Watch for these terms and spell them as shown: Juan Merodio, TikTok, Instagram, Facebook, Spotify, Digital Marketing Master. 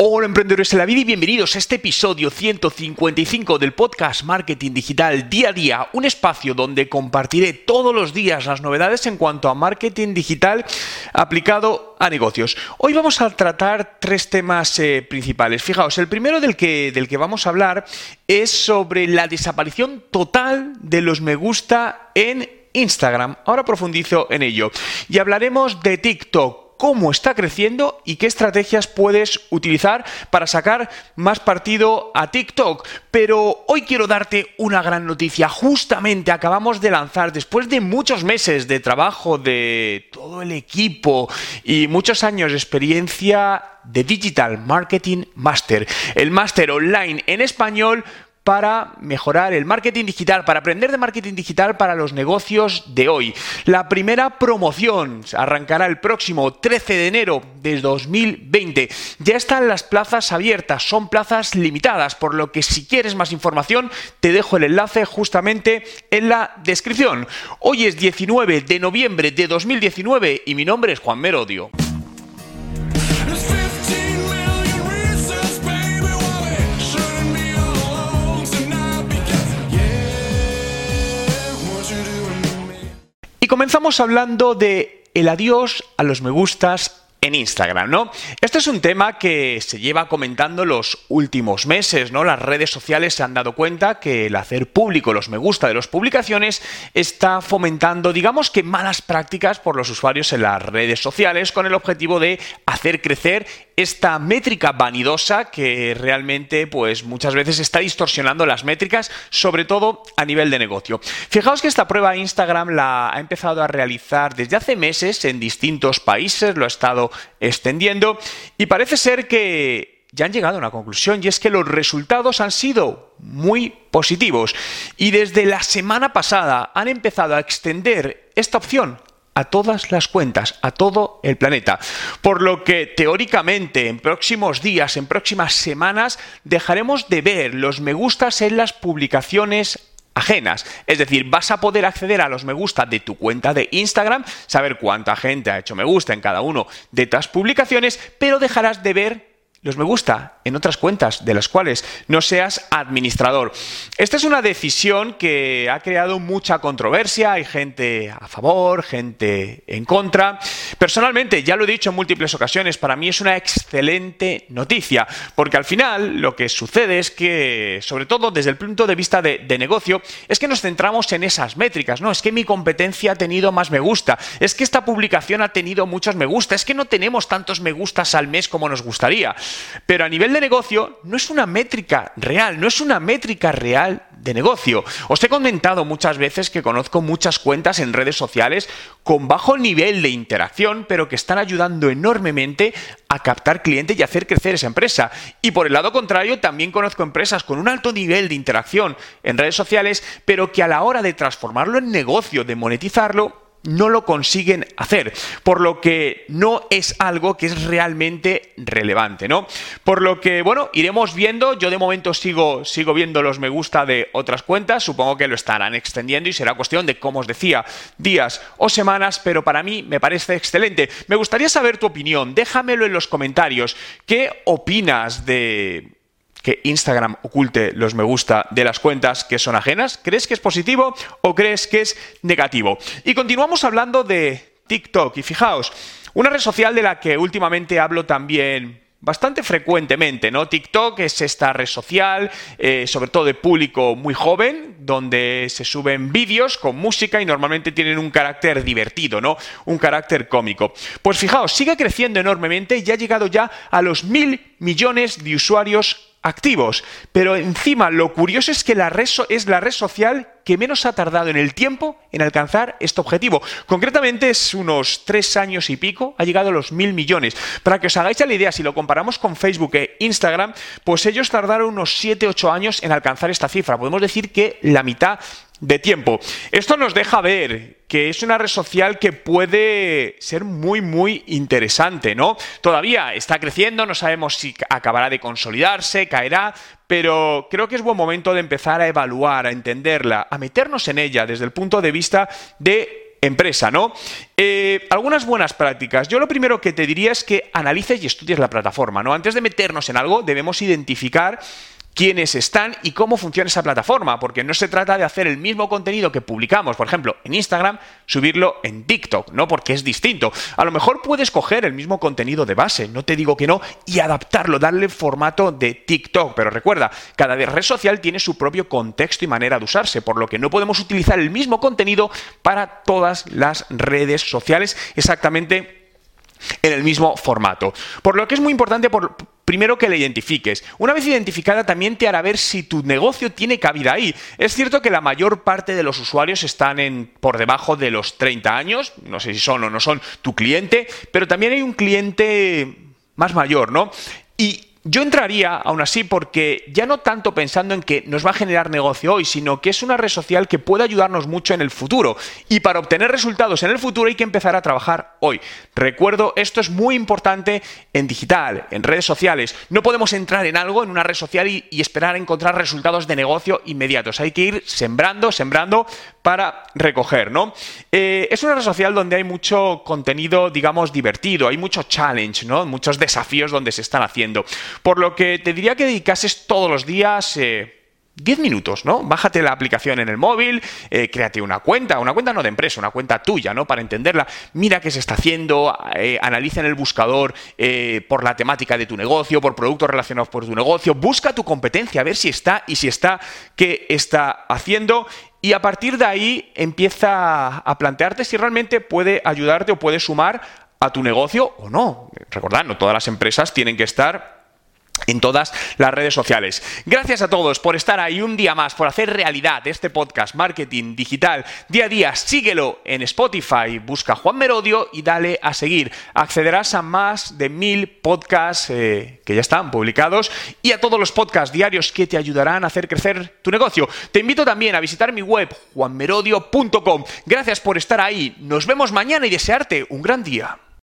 Hola emprendedores de la vida y bienvenidos a este episodio 155 del podcast Marketing Digital Día a Día, un espacio donde compartiré todos los días las novedades en cuanto a marketing digital aplicado a negocios. Hoy vamos a tratar tres temas principales. Fijaos, el primero del que vamos a hablar es sobre la desaparición total de los me gusta en Instagram. Ahora profundizo en ello y hablaremos de TikTok. Cómo está creciendo y qué estrategias puedes utilizar para sacar más partido a TikTok. Pero hoy quiero darte una gran noticia. Justamente acabamos de lanzar, después de muchos meses de trabajo de todo el equipo y muchos años de experiencia, de Digital Marketing Master, el máster online en español para mejorar el marketing digital, para aprender de marketing digital para los negocios de hoy. La primera promoción arrancará el próximo 13 de enero de 2020. Ya están las plazas abiertas, son plazas limitadas, por lo que si quieres más información te dejo el enlace justamente en la descripción. Hoy es 19 de noviembre de 2019 y mi nombre es Juan Merodio. Comenzamos hablando de el adiós a los me gustas en Instagram, ¿no? Este es un tema que se lleva comentando los últimos meses, ¿no? Las redes sociales se han dado cuenta que el hacer público los me gusta de las publicaciones está fomentando, digamos que malas prácticas por los usuarios en las redes sociales con el objetivo de hacer crecer esta métrica vanidosa que realmente pues muchas veces está distorsionando las métricas, sobre todo a nivel de negocio. Fijaos que esta prueba Instagram la ha empezado a realizar desde hace meses en distintos países, lo ha estado extendiendo y parece ser que ya han llegado a una conclusión y es que los resultados han sido muy positivos y desde la semana pasada han empezado a extender esta opción a todas las cuentas, a todo el planeta. Por lo que teóricamente en próximos días, en próximas semanas, dejaremos de ver los me gustas en las publicaciones ajenas. Es decir, vas a poder acceder a los me gusta de tu cuenta de Instagram, saber cuánta gente ha hecho me gusta en cada uno de tus publicaciones, pero dejarás de ver los me gusta en otras cuentas de las cuales no seas administrador. Esta es una decisión que ha creado mucha controversia. Hay gente a favor, gente en contra. Personalmente, ya lo he dicho en múltiples ocasiones, para mí es una excelente noticia, porque al final lo que sucede es que, sobre todo desde el punto de vista de negocio, es que nos centramos en esas métricas, ¿no? Es que mi competencia ha tenido más me gusta, es que esta publicación ha tenido muchos me gusta, es que no tenemos tantos me gustas al mes como nos gustaría. Pero a nivel de negocio no es una métrica real, no es una métrica real de negocio. Os he comentado muchas veces que conozco muchas cuentas en redes sociales con bajo nivel de interacción, pero que están ayudando enormemente a captar clientes y hacer crecer esa empresa. Y por el lado contrario, también conozco empresas con un alto nivel de interacción en redes sociales, pero que a la hora de transformarlo en negocio, de monetizarlo, no lo consiguen hacer, por lo que no es algo que es realmente relevante, ¿no? Por lo que, bueno, iremos viendo. Yo de momento sigo viendo los me gusta de otras cuentas, supongo que lo estarán extendiendo y será cuestión de, como os decía, días o semanas, pero para mí me parece excelente. Me gustaría saber tu opinión, déjamelo en los comentarios. ¿Qué opinas de que Instagram oculte los me gusta de las cuentas que son ajenas? ¿Crees que es positivo o crees que es negativo? Y continuamos hablando de TikTok. Y fijaos, una red social de la que últimamente hablo también bastante frecuentemente, ¿no? TikTok es esta red social, sobre todo de público muy joven, donde se suben vídeos con música y normalmente tienen un carácter divertido, ¿no? Un carácter cómico. Pues fijaos, sigue creciendo enormemente y ha llegado ya a los 1.000 millones de usuarios activos, pero encima lo curioso es que la red social que menos ha tardado en el tiempo en alcanzar este objetivo. Concretamente es unos 3 años y pico, ha llegado a los 1.000 millones. Para que os hagáis la idea, si lo comparamos con Facebook e Instagram, pues ellos tardaron unos 7-8 años en alcanzar esta cifra. Podemos decir que la mitad de tiempo. Esto nos deja ver que es una red social que puede ser muy, muy interesante, ¿no? Todavía está creciendo, no sabemos si acabará de consolidarse, caerá, pero creo que es buen momento de empezar a evaluar, a entenderla, a meternos en ella desde el punto de vista de empresa, ¿no? Algunas buenas prácticas. Yo lo primero que te diría es que analices y estudies la plataforma, ¿no? Antes de meternos en algo, debemos identificar quiénes están y cómo funciona esa plataforma, porque no se trata de hacer el mismo contenido que publicamos, por ejemplo, en Instagram, subirlo en TikTok, ¿no? Porque es distinto. A lo mejor puedes coger el mismo contenido de base, no te digo que no, y adaptarlo, darle formato de TikTok. Pero recuerda, cada red social tiene su propio contexto y manera de usarse, por lo que no podemos utilizar el mismo contenido para todas las redes sociales exactamente en el mismo formato. Por lo que es muy importante, primero que la identifiques. Una vez identificada, también te hará ver si tu negocio tiene cabida ahí. Es cierto que la mayor parte de los usuarios están por debajo de los 30 años, no sé si son o no son tu cliente, pero también hay un cliente más mayor, ¿no? Y yo entraría, aún así, porque ya no tanto pensando en que nos va a generar negocio hoy, sino que es una red social que puede ayudarnos mucho en el futuro. Y para obtener resultados en el futuro hay que empezar a trabajar hoy. Recuerdo, esto es muy importante en digital, en redes sociales. No podemos entrar en algo, en una red social, y esperar a encontrar resultados de negocio inmediatos. Hay que ir sembrando para recoger, ¿no? Es una red social donde hay mucho contenido, digamos, divertido. Hay mucho challenge, ¿no? Muchos desafíos donde se están haciendo. Por lo que te diría que dedicases todos los días 10 minutos, ¿no? Bájate la aplicación en el móvil, créate una cuenta no de empresa, una cuenta tuya, ¿no? Para entenderla, mira qué se está haciendo, analiza en el buscador por la temática de tu negocio, por productos relacionados por tu negocio, busca tu competencia, a ver si está y si está, qué está haciendo. Y a partir de ahí empieza a plantearte si realmente puede ayudarte o puede sumar a tu negocio o no. Recordad, no todas las empresas tienen que estar en todas las redes sociales. Gracias a todos por estar ahí un día más, por hacer realidad este podcast Marketing Digital Día a Día. Síguelo en Spotify, busca Juan Merodio y dale a seguir. Accederás a más de 1000 podcasts que ya están publicados y a todos los podcasts diarios que te ayudarán a hacer crecer tu negocio. Te invito también a visitar mi web, juanmerodio.com. Gracias por estar ahí. Nos vemos mañana y desearte un gran día.